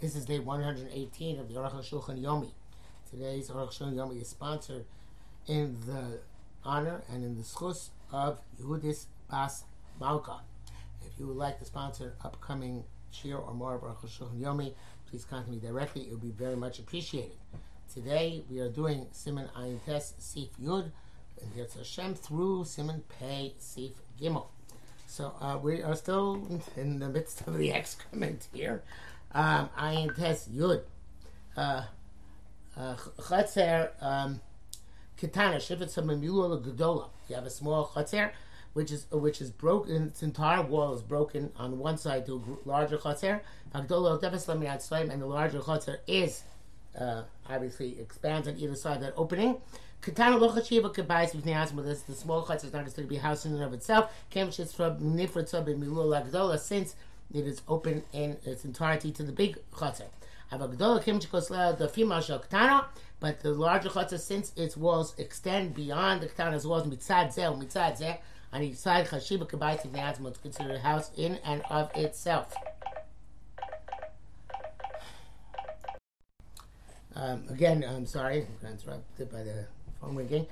This is day 118 of the Aruch HaShulchan Yomi. Today's Aruch HaShulchan Yomi is sponsored in the honor and in the schus of Yehudis Bas Malka. If you would like to sponsor upcoming shir or more of Aruch HaShulchan Yomi, please contact me directly. It would be very much appreciated. Today we are doing Siman Ayin Tes Sif Yud and Yetz Hashem through Siman Pei Sif Gimel. So we are still in the midst of the excrement here. Ayin Tes Yud. Chatzer Kitana Shifet Samimula Gedola. You have a small chatzer, which is broken. Its entire wall is broken on one side to a larger chatzer. Hagdola Tefes Lamiat Slaim, and the larger chatzer is obviously expands on either side of that opening. Kitana Lochachiva Kabais with Niasma. This the small chatzer is not considered to be a house in and of itself. Kamshits from Nifrit Samimula Gedola, since it is open in its entirety to the big chatzer. But the larger chatzer, since its walls extend beyond the ketana's walls, mitzad zeh, on each side, chashiva kabayis of the atzma, it's considered a house in and of itself. Again, I'm sorry, I'm interrupted by the phone ringing.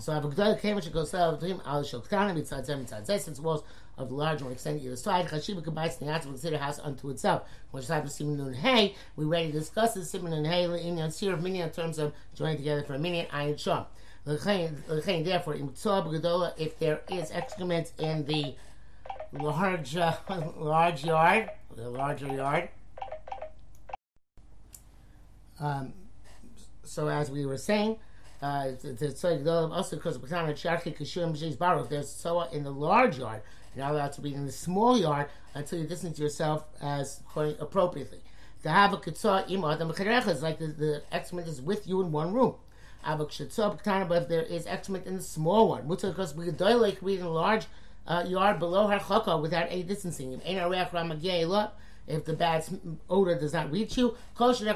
So I have a gedola came which goes out of him al shel ketana mitzad zeh, since walls of the large one extended to either side. Chashiva kabayis niatz will consider house unto itself. Which side of Siman Nun Hey, we already discussed the Siman Nun Hey in the seer of minyan in terms of joining together for a minyan ayin shom. Therefore, if there is excrement in the larger yard. So as we were saying. Also because if there's soa in the large yard, you're not allowed to be in the small yard until you distance yourself as appropriately. To have a ketsoa ima the mecharecha is like the excrement is with you in one room. But if there is excrement in the small one, because we do like we in a large yard below harchaka without any distancing. If the bad odor does not reach you, also.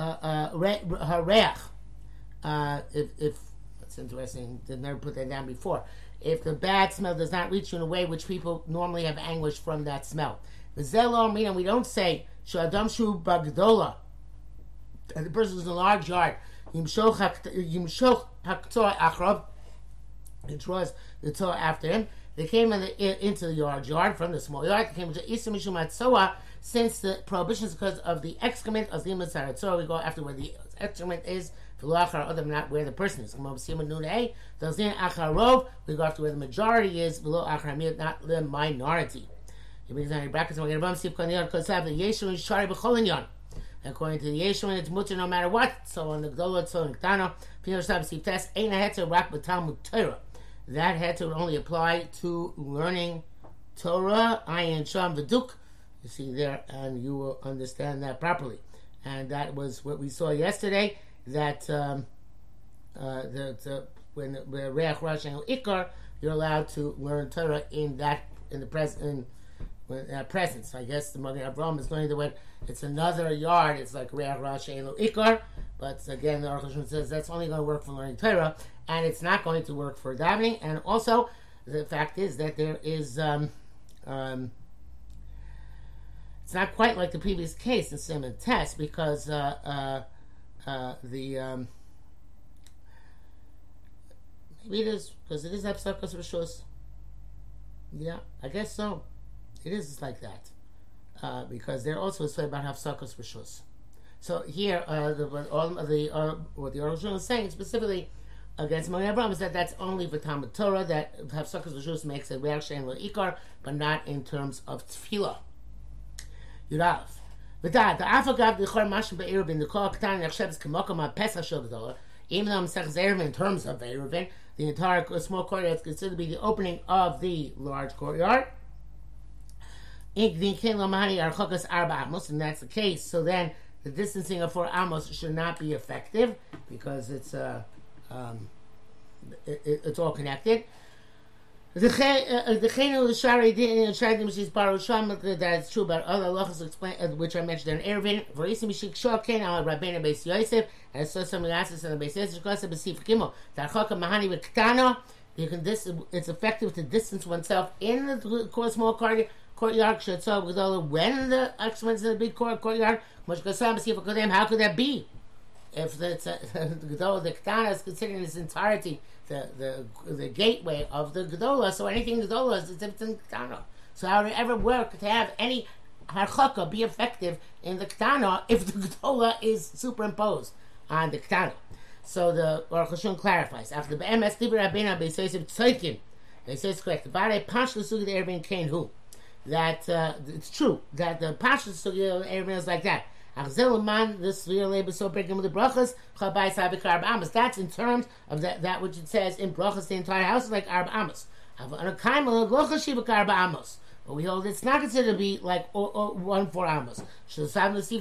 If it's interesting, they never put that down before. If the bad smell does not reach you in a way which people normally have anguish from that smell, and we don't say shadam shu bagdola. And the person who's in a large yard, yimshoch haktor achrov, it draws the Torah after him. They came into the yard from the small yard. They came to Isa Mishum Atzoa, since the prohibition is because of the excrement of the Mitzvah. So we go after where the excrement is, to Achar Adam, not where the person is. We go after where the majority is, below Achar, not the minority. According to the Yeshua, it's mutter no matter what. So on the Gdolot, so on the Ktano, Pinot Test, Ein HaHeter, Rak B'Talmud Torah. That heter would only apply to learning Torah, Ayin Sham V'Duk. You see there, and you will understand that properly. And that was what we saw yesterday, that when Reach Rosh and Ikar, you're allowed to learn Torah in that presence. I guess the Magen Avraham is going to win. It's another yard. It's like Reach Rosh and Ikar. But again, the Aruch HaShulchan says that's only going to work for learning Torah, and it's not going to work for davening. And also, the fact is that there is, it's not quite like the previous case in Siman Tes, because maybe it is, because it is Apsakos Rishos. Yeah, I guess so. It is like that. Because they're also a story about Apsakos Rishos. So here, what the Aruch HaShulchan is saying specifically against Magen Avraham is that that's only for Talmud Torah, that Hafsakas Rishus makes a Reach Shein L'Ikar, but not in terms of Tefillah. Yudav. V'dad, the Afagav D'Chor Mashim Be'eruvin, the Kol K'tan Nechshev is K'mokam HaPesach Shel Gedolah, even though Mesech Zeruvin, in terms of Eruvin, the entire small courtyard is considered to be the opening of the large courtyard. Igdin Ken Lomani Archokas Arba Amos, and that's the case. So then, the distancing of 4 amos should not be effective because it's all connected. That's true about other halachos explained, which I mentioned in Erevin. For Isim Mishik Shokin, our Rabbeinu Beis Yosef, and so some of the answers in the Beis Yosef because of Besif Gimel. That Chokam Mahani with Ketana, it's effective to distance oneself in the small courtyard. courtyard, Shetzel G'dola, when the ox went to the big courtyard, how could that be? If the G'dola, the Ketana is considered in its entirety the gateway of the G'dola, so anything G'dola is different than Ketana. So how would it ever work to have any harchaka be effective in the Ketana if the G'dola is superimposed on the Ketana? So the Aruch HaShulchan clarifies, after the BMS Dibur Rabbeinu B'Yisrael Tzaykin, they say it's correct. That it's true that the Pashto Sugya of Erevin is like that. That's in terms of that which it says in Brachas, the entire house is like Arba Amos. But we hold it's not considered to be like 1 4 Amos. It's in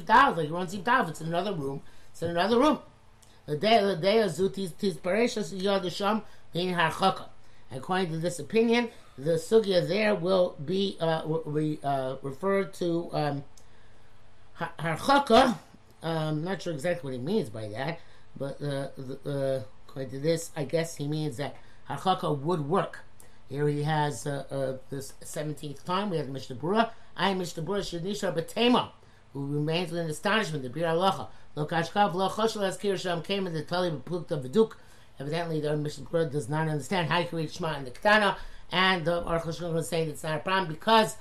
another room. It's in another room. According to this opinion, the sugya there will be referred to harchaka. I'm not sure exactly what he means by that, but according to this, I guess he means that harchaka would work. Here he has this 17th time. We have Mishnah Berurah. I am Mishnah Berurah Shenishar B'Tema, who remains with an astonishment. The Bir Halacha Lo Kashkav Lo Choshel Azkir Shem Came in the Tali B'Plukta V'Duk. Evidently, the Mishnah Berurah does not understand how you can read Shema in the Ketana, and the Aruch HaShulchan was saying it's not a problem because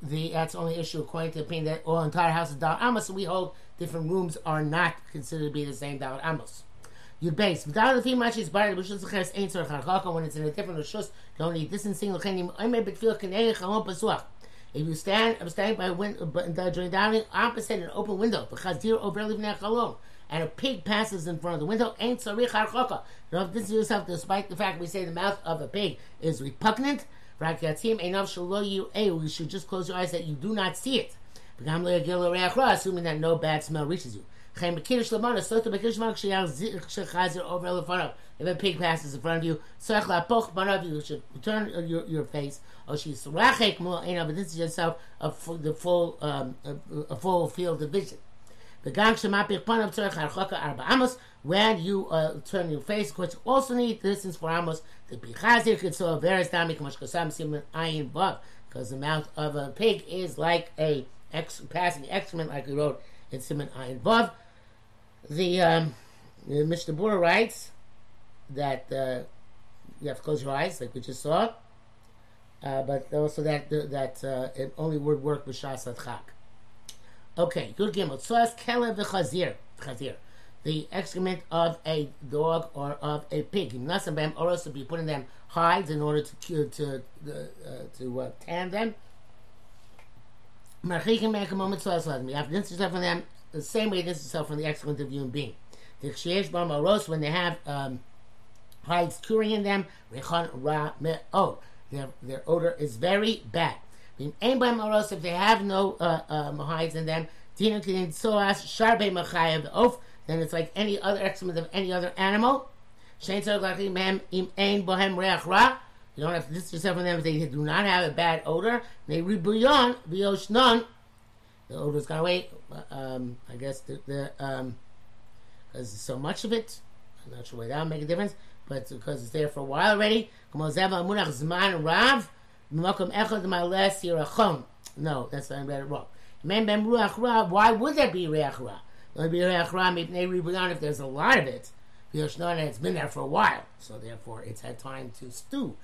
that's only issue according to the opinion that all entire house is Davar Amos, and we hold different rooms are not considered to be the same Davar Amos. Yud Beis, when it's in a different Rishus, don't need distancing. If you stand by a window during davening opposite an open window, because deer overleaving alone, and a pig passes in front of the window, ain't tzarich harchaka. You don't have to distance yourself, despite the fact we say the mouth of a pig is repugnant. You should just close your eyes that you do not see it, assuming that no bad smell reaches you. If a pig passes in front of you, you should turn your face, or distance yourself of the full field of vision. When you turn your face, of course, you also need distance for Amos. Because the mouth of a pig is like a passing excrement, like we wrote in Siman Ayin Vav. The Mishnah Berurah writes that you have to close your eyes, like we just saw, but also that it only would work with Shas Adchak. Okay, good gimel. So as kelev v'chazir, the excrement of a dog or of a pig. Nasam b'hem oros, to be putting them hides in order to tan them. Marchikim b'hem moment so as lazmi. You have to distance yourself from them the same way you distance yourself from the excrement of human being. Dichsheyesh b'hem oros, when they have hides curing in them, rechon ra me'od. Their odor is very bad. If they have no hides in them, then it's like any other excrement of any other animal. You don't have to distance yourself from them if they do not have a bad odor. The odor's gone away. I guess because there's so much of it. I'm not sure why that would make a difference, but because it's there for a while already. No, that's why I read it wrong. Why would there be reach ra? There would be reach ra if there's a lot of it. It's been there for a while, so therefore it's had time to stew.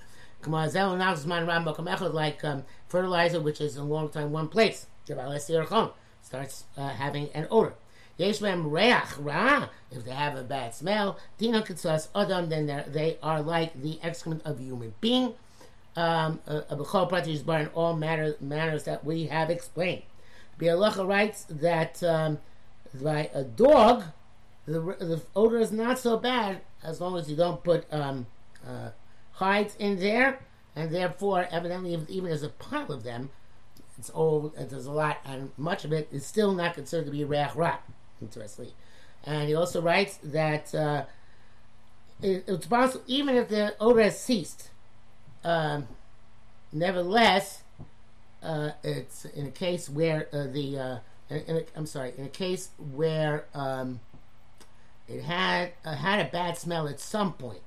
Like fertilizer, which is a long time one place, starts having an odor. If they have a bad smell, then they are like the excrement of a human being. In all matters that we have explained. Bialacha writes that by a dog, the odor is not so bad as long as you don't put hides in there, and therefore, evidently, even there's a pile of them, it's old and there's a lot, and much of it is still not considered to be reach ra, interestingly. And he also writes that it's possible, even if the odor has ceased, nevertheless, it's in a case where it had a bad smell at some point,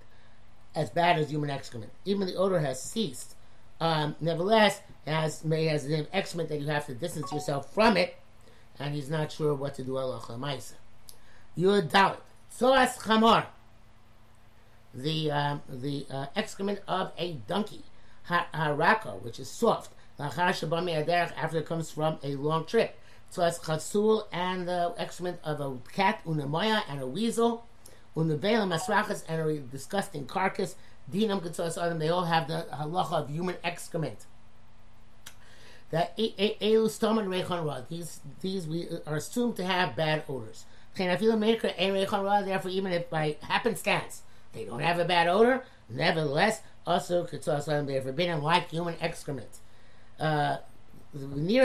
as bad as human excrement. Even the odor has ceased, Nevertheless, it has the name X-Men, that you have to distance yourself from it, and he's not sure what to do. Aloha Maisa. You doubt it. Tzoas Chamor, the excrement of a donkey. Haraka, which is soft. After it comes from a long trip. Tzoas Chasul, and the excrement of a cat, Unamaya, and a weasel. Unabela Masrachas, and a disgusting carcass. Dinam Gitzoas Adam, they all have the halacha of human excrement. These we are assumed to have bad odors. Therefore, even if by happenstance they don't have a bad odor, nevertheless, also they are forbidden like human excrement. Nearer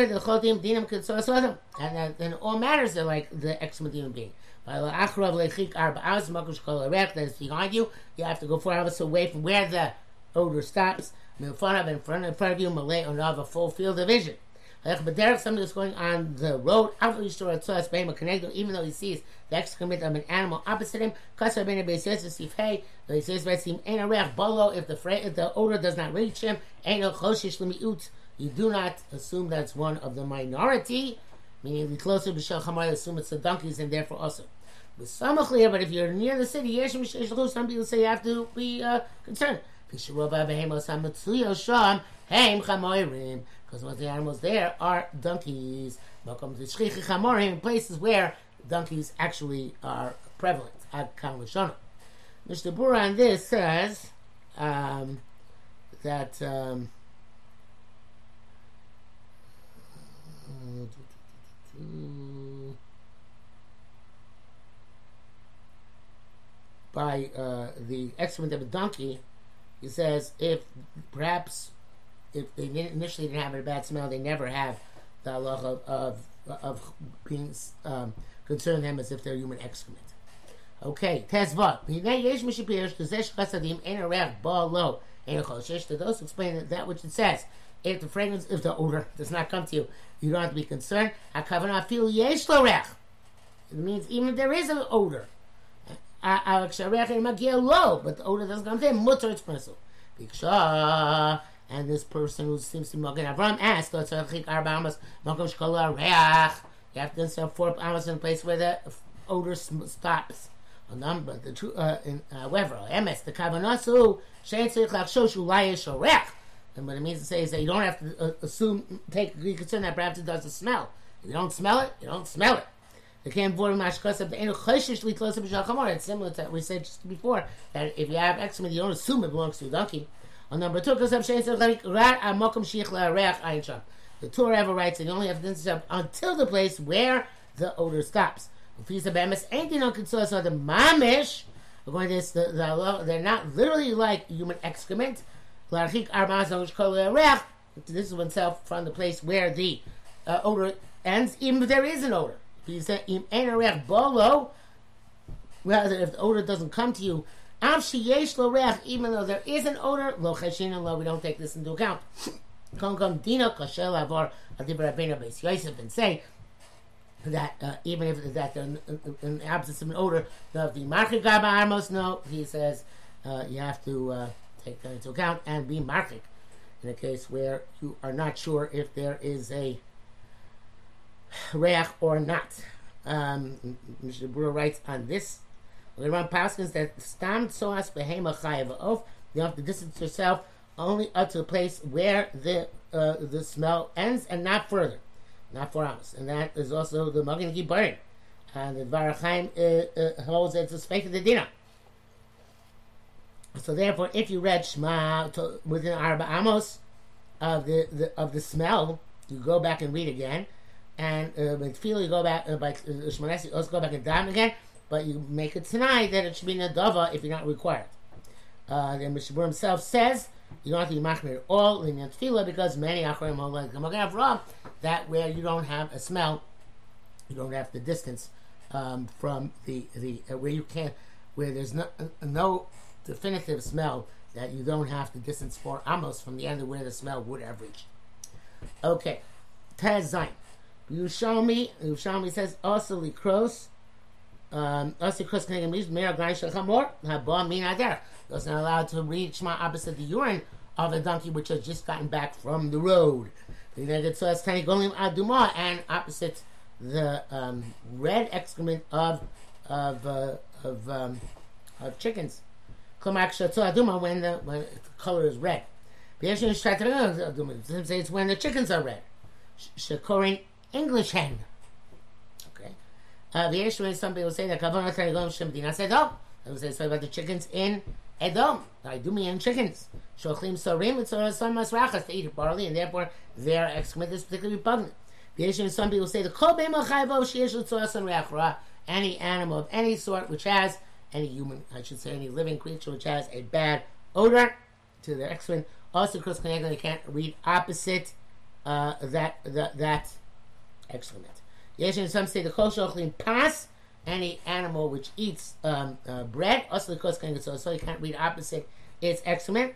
the chotim dinam, and in all matters they're like the excrement human being. That is behind you. You have to go 4 hours away from where the odor stops. In front of you, Malay or Nava, full field of vision. But there is something that's going on the road. Even though he sees the excrement of an animal opposite him, if the odor does not reach him, you do not assume that's one of the minority, meaning the closer B'Shel Chamar, assume it's the donkeys, and therefore also. But if you're near the city, some people say you have to be concerned. Because what the animals there are donkeys. Welcome to Shchichi Chamorim, places where donkeys actually are prevalent. Mr. Bura on this says that by the excrement of a donkey. He says, if they initially didn't have a bad smell, they never have the halacha of being concerned them as if they're human excrement. Okay, Tezvah. To those who explain that which it says, if the fragrance, if the odor does not come to you, you don't have to be concerned. It means even if there is an odor, but the odor doesn't come to him, mutter it's permissible. And this person who seems to be Magen Avram asked, you have to insert 4 hours in a place where the odor stops. However, the kavanasu she'etzich lachshoshu la'yeshorech. And what it means to say is that you don't have to be concerned that perhaps it doesn't smell. If you don't smell it, you don't smell it. It's similar to what we said just before, that if you have excrement, you don't assume it belongs to a donkey. On number 2, the Torah writes that you only have to distance yourself until the place where the odor stops. They're not literally like human excrement. To distance oneself from the place where the odor ends, even if there is an odor. He said, whether if the odor doesn't come to you, even though there is an odor, we don't take this into account. And say that even if that in the absence of an odor, he says you have to take that into account and be marked in a case where you are not sure if there is a reach or not. Mr. Bura writes on this. We run paskins that stam tzoas behema chayav of. You have to distance yourself only up to the place where the smell ends, and not further, not 4 hours. And that is also the Magen Giborim. And the Dvar Chaim holds that it's a speck of the dinner. So therefore, if you read Shema within Arba Amos of the smell, you go back and read again. And with Tefillah, you go back by Shmoneh, you also go back and daven again, but you make it tonight that it should be Nadava if you're not required. Then Mr. Bura himself says you don't have to be machmir at all in your Tefillah, because many achorim hold like the Magen Avraham that where you don't have a smell, you don't have the distance from the where you can't, where there's no definitive smell, that you don't have to distance 4 amos from the end of where the smell would have reached. Okay, Taz Zayin. Yerushalmi says also likros, can reach. Does not allow to reach my opposite the urine of the donkey which has just gotten back from the road. The negative says Tani Golim Adumah, and opposite the red excrement of chickens. When the color is red. It's when the chickens are red. Shekorin English hen. Okay. Somebody will say that Kavanah Tani Golim Shem Dinah Sedom. They will say something about the chickens in Edom. I do mean chickens. Shochlim sorim, it's some masrachas, they eat barley, and therefore their excrement is particularly repugnant. Some people say the kol be'ma chayvo sheyesh l'tzoras re'achra, any animal of any sort which has, any human, I should say, any living creature which has a bad odor to their excrement. Also, Chris Konegler, they can't read opposite that excrement. Some say the kol shochlim pas, any animal which eats bread. Also, Chris Konegler, so you can't read opposite its excrement,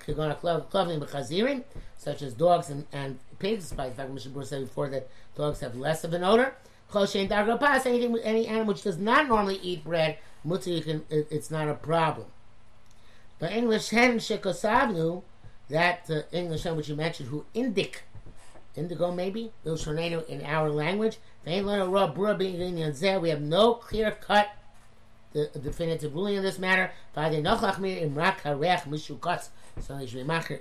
such as dogs and pigs, despite the fact that Mr. Brewer said before that dogs have less of an odor. Any animal which does not normally eat bread, it's not a problem. The English hen, shekosavnu, that English hen which you mentioned, who indigo maybe, Il Shonenu in our language, we have no clear-cut the definitive ruling in this matter. So they should be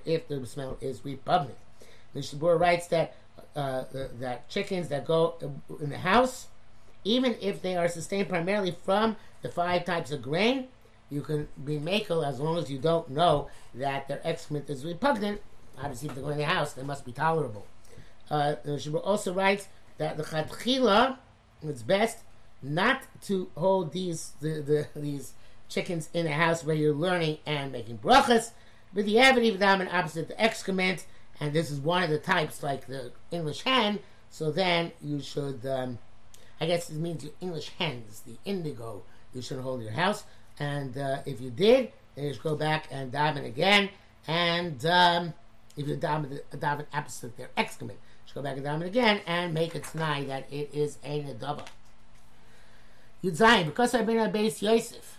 if the smell is repugnant. Mishnah Berurah writes that that chickens that go in the house, even if they are sustained primarily from the 5 types of grain, you can be makel as long as you don't know that their excrement is repugnant. Obviously, if they go in the house, they must be tolerable. Mishnah Berurah also writes that the chatchila, it's best not to hold these chickens in a house where you're learning and making brachas, but the avid damen opposite the excrement, and this is one of the types like the English hen. So then you should, I guess it means your English hens, the indigo. You shouldn't hold your house, and if you did, then you should go back and daven again. And if you daven opposite their excrement, you should go back and daven again and make it t'nai that it is a nedava. Yudzayin, because I've been on Beis Yosef.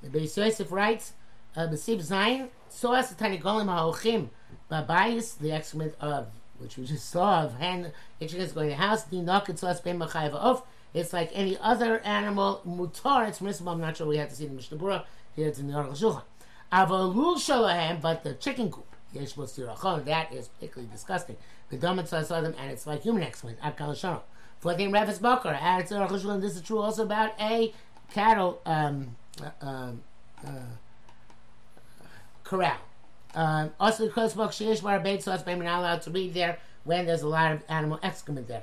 The Beis Yosef writes, B'sib Zayin, soas the Tani Golim ha'ochim, babayis, the excrement of, which we just saw, of hen, chickens going to the house, dinok, and soas ben machai va'of. It's like any other animal, mutar, it's permissible. I'm not sure we have to see the Mishnah Berurah, here it's in the Aruch HaShulchan. Avalul shalahem, but the chicken coop, yesh bo sirachon, that is particularly disgusting. The dominant soas them, and it's like human excrement, akal shano. For the Rav Bakar, and this is true also about a cattle corral. Also, because sheyesh bar beit, so it's maybe not allowed to read there when there's a lot of animal excrement there.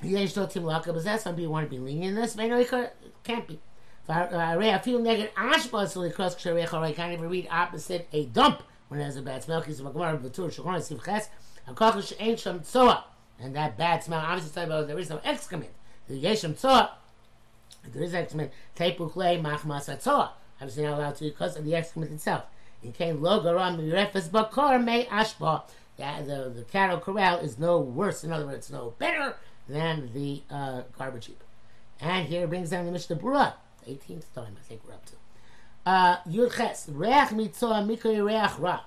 Yesh do tim laka, but that's something you want to be lenient in this. Maybe it can't be. I feel negative. Ashba, so because I can't even read opposite a dump when there's a bad smell. Because the Gemara v'tur shachron sivches a kochus ain't sham tzoa. And that bad smell, obviously, talking about there is no excrement. The Yeshem Tzoa, there is excrement, Tepuk Le Machmas HaTzoa, obviously not allowed to because of the excrement itself. In Kain Logaram Refes Bakor Mei Ashba, the cattle corral is no worse, in other words, it's no better than the garbage heap. And here it brings down the Mishnah Berurah, 18th time, I think we're up to. Yud Ches, Reach Mitzoa Mikri Reach Ra.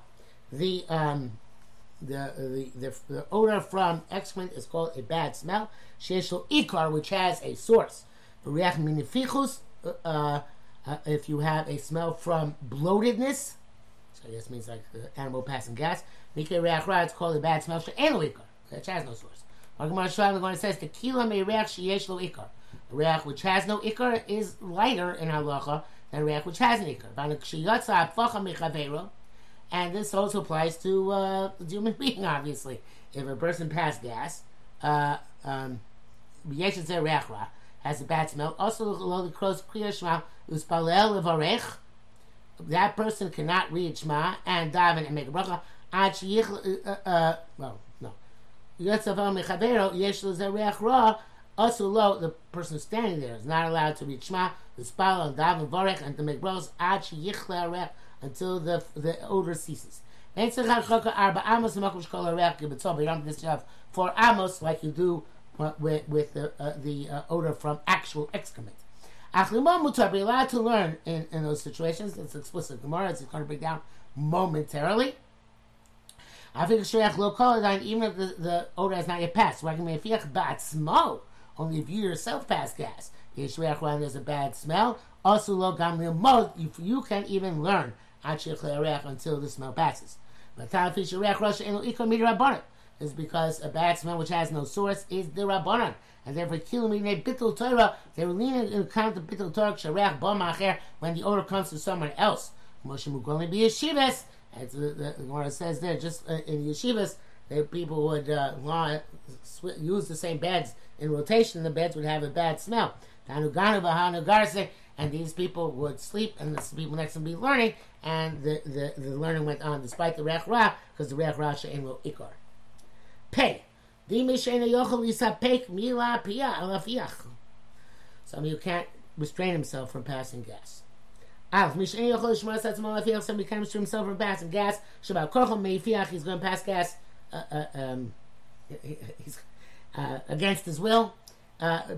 The odor from excrement is called a bad smell. Sheishul ikar, which has a source. V'riach minifichus, if you have a smell from bloatedness, so this means like the animal passing gas. Mikei reach ra, it's called a bad smell. She'en lo ikar, which has no source. Our Gemara Shulchan says tequila me reach sheyesh lo ikar. A reach which has no ikar is lighter in halacha than a reach which has an ikar. And this also applies to the human being, obviously. If a person passed gas, has a bad smell. Also, that person cannot read Shema and daven and make a bracha. Well, no. Also, the person standing there is not allowed to read Shema, and daven and to make brachas until the odor ceases. You don't just have 4 amos like you do with the odor from actual excrement. Achlimah mutar, be allowed to learn in those situations. It's explicit. Gemara is going to bring down momentarily. I think Shreach lo koladin, even if the odor has not yet passed. Only if you yourself pass gas. Shreach when there's a bad smell. Also lo gam lilmod, you can't even learn until the smell passes. Is because a bad smell which has no source is the Rabbanan. And therefore, kilimine bittul Torah, they were leaning in account of bittul Torah, sharech b'macher, when the odor comes to someone else. Moshe Mugolin be yeshivas, as the Gemara says there, just in yeshivas, that people would use the same beds in rotation, and the beds would have a bad smell. And these people would sleep, and the people next to them be learning, and the learning went on, despite the Rech Ra, because the Rech Ra she'en lo ikar. Pei. Some of you can't restrain himself from passing gas. Somebody comes to himself from passing gas. He's going to pass gas against his will.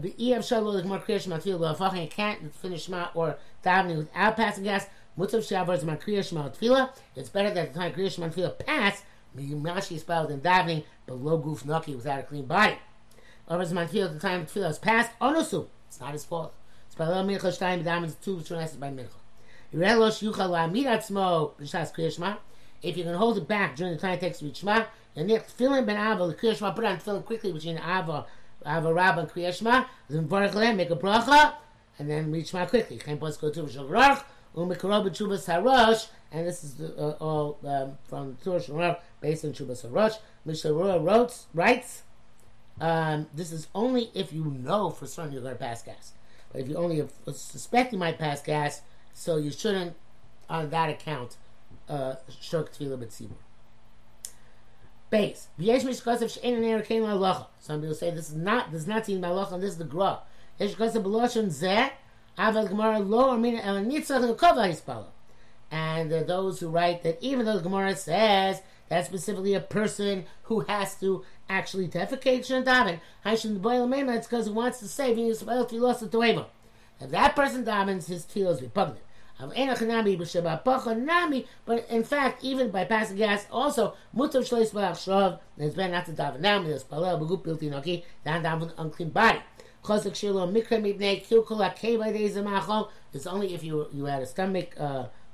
He can't finish Shema or davening without passing gas. It's better that the time Kriya Shema and Tefillah pass Mimashi is spelled in davening, but low goof naki without a clean body. Over the tefillah, the time the tefillah has passed, onusu. It's not his fault. It's by low minchah shtayim davening two shonasses by minchah. Yirelosh yuchal la'amidatzmo b'shas kriyas shema. If you can hold it back during the time it takes to read shema, and then tefillin ben ava the kriyas shema, put on tefillin quickly between ava rabba and kriyas shema. Then varach lehem, make a bracha, and then read shema quickly. Chaim pos kotuv shogorach. And this is all from Torah Shulchan based on Chubas Harosh. Mishnah Rura writes, this is only if you know for certain you're going to pass gas. But if you only suspect you might pass gas, so you shouldn't, on that account, shirk tefillah b'tzibur. Base. Some people say this is not, does not seem malacha, and this is the Gra. And there are those who write that even though the Gemara says that specifically a person who has to actually defecate shouldn't daven, it's because he wants to save him, if that person davens, his tefillah is repugnant. But in fact, even by passing gas, also mutav shleis b'achshav, it's better not to daven now. There's palel b'gup bilti naki, dan daven unclean body. It's only if you had a stomach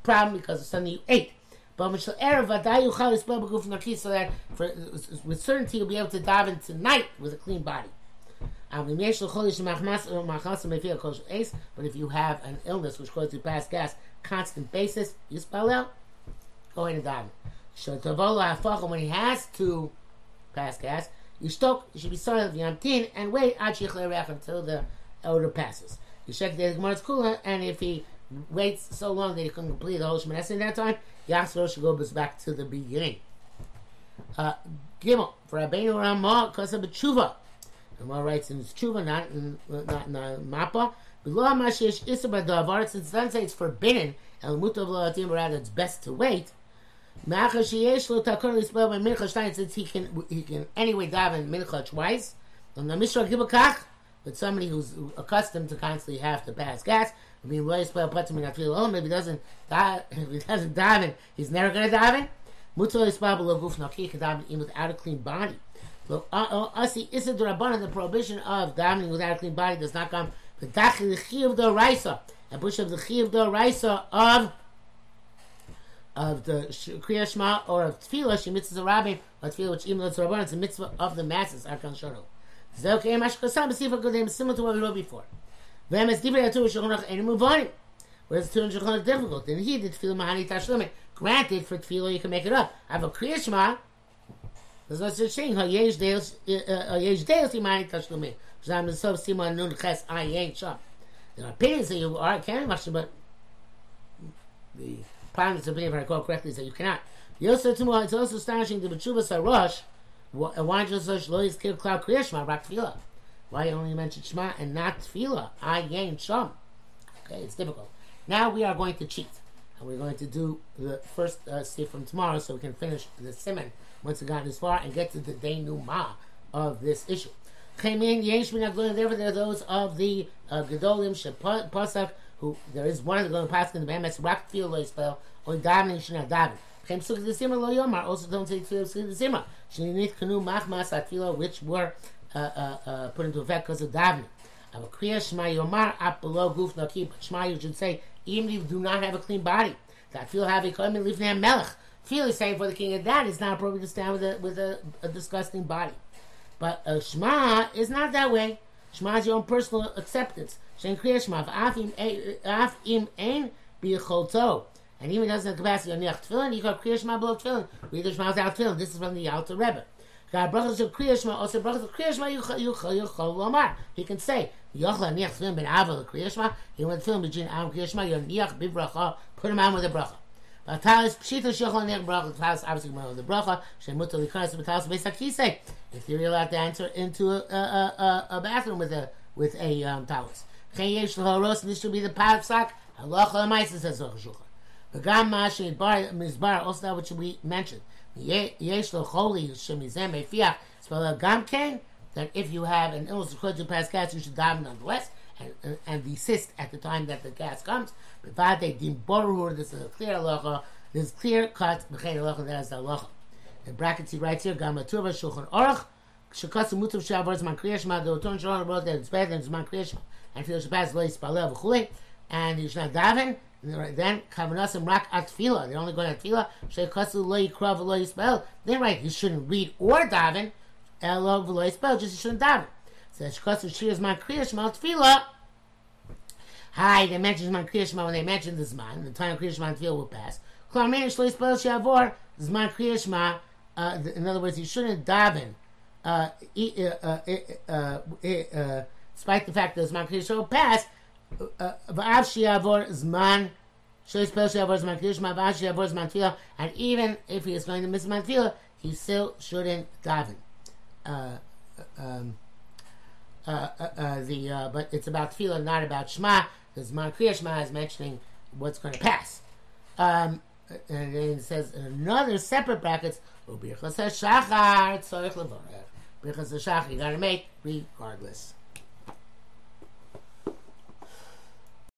problem because of something you ate. But so that with certainty you'll be able to daven tonight with a clean body. But if you have an illness which causes you to pass gas constant basis, you spell out, go in and daven. When he has to pass gas, you should be sorry of Yamtin and wait until the odor passes. You check the Gemara's Kula, and if he waits so long that he couldn't complete the whole Shemana Esrei in that time, Yasro should go back to the beginning. Gimel for Rabbeinu Rama Kosa B'Tshuva. Rama writes in his Tshuva, not in the Mappa. Below Mashiach Isra B'Davar, since then say it's forbidden, El Mutav L'Atim, rather it's best to wait. Since he can anyway daven mincha twice, but somebody who's accustomed to constantly have to pass gas, if he doesn't daven, he's never going to daven. He can daven even without a clean body. The prohibition of davening without a clean body does not come. A bush of the chi of the raisa of the Kriya Shema or of Tefillah, she mitzvahs a rabbi, or Tefillah, which even though it's Rabbanan, it's a mitzvah of the masses, Arkan Shono. Zokei Mashkosam, B'Sifah Kodem, similar to what we wrote before. V'hem es divrei Torah Shulchan Aruch, and move on. Whereas the Torah Shulchan Aruch is difficult, then he did Tefillah Mahani Tashlumit. Granted, for Tefillah, you can make it up. I have a Kriya Shema, there's no such thing. Hayesh Deus, Imani Tashlumit. Shazam Nesov, Sima, Nun, Ches, Ayin, Shom. There are opinions that you are carrying Mashkosam, but the Pilate's opinion, if I recall correctly, is that you cannot. It's also astonishing that B'Tshuvas HaRosh, why just Lo Yizkir Klal Kriya Shema, Rak Tefillah? Why you only mention Shema and not Tefillah? Ayin Shom. Okay, it's difficult. Now we are going to cheat. And we're going to do the first sefer from tomorrow so we can finish the siman once we got this far and get to the denouement of this issue. came in. Yesh min ha-Gedolim. Therefore, there are those of the Gedolim Shepasach, who there is one of the Gedolim Pasach in the Behemoth Rakfil Lo Yisrael or Davening Shina Daven. Came Sukkot Zimra Lo Yomar. Also, don't say Tefillah Sukkot Zimra. Shnei Nitkanu Machmas Atfilah, which were put into effect because of Davening. But Shema, you should say, even if you do not have a clean body, that feel have a common livnei melech. Feel is saying for the king of that it's not appropriate to stand with a disgusting body. But Shema is not that way. Shema is your own personal acceptance. Shein kriya Shema af im ein biyacholto, and even doesn't have capacity on niach tefillin. You got kriya Shema below tefillin. Read the Shema without tefillin. This is from the Alter Rebbe. God brachos of kriya Shema also brachos of kriya Shema yuchol lomar. He can say. He went to film between Av and Kriya Shema. Yoniach bibracha, put him on with a bracha. Batalis pshita shechol niach bracha. Batalis obviously went with the bracha. Shemuto likanas batalis beisakise. If you're allowed to enter into a bathroom with a talis. Chen yesh l'horos, and this should be the pasuk. Halacha l'maisa says Rosh Hashanah. V'gam ma sheidbar mizbar, also that which we mentioned. Yesh l'choli shemizem efiach. Spell gam ken. That if you have an illness caused to pass gas, you should daven nonetheless and desist at the time that the gas comes. But this is a clear halacha. This is clear cut. That is the halacha. In brackets, he writes here, Gamatuva Shulchan Aruch, Shekatsu Mutav Shabbat Zman Kriya Shema, the Oton Shulchan Aruch, that it's better than Zman Kriya Shema, and Tefillah Shabbat Zleis Balev Chulei, and you should not daven. Then Kavanasim Rak Atfila, they're only going to Atfila. Shekatsu Loi Krav Loi Spell. They write you shouldn't read or daven. Elo v'lo yispel, just you shouldn't daven. So Shkosu Shiraz Man Kriya Shema Tefila. Hi, they mentioned Zman Kriya Shema when they mentioned the Zman. The time of Kriya Shema Tefila will pass. Klar Meir Shlo Yispel Sheavor Zman Kriya Shema. In other words, you shouldn't daven, despite the fact that Zman Kriya Shema will pass. V'av Sheavor Zman Shlo Yispel Sheavor Zman Kriya Shema V'av Sheavor Zman Tefila. And even if he is going to miss Zman Tefila, he still shouldn't daven. But it's about tefillah, not about Shema. Because Zman Kriya Shema is mentioning what's going to pass. And then it says in another separate brackets, Birchas HaShachar, Tzorich Levorach. Birchas HaShachar, you got to make regardless.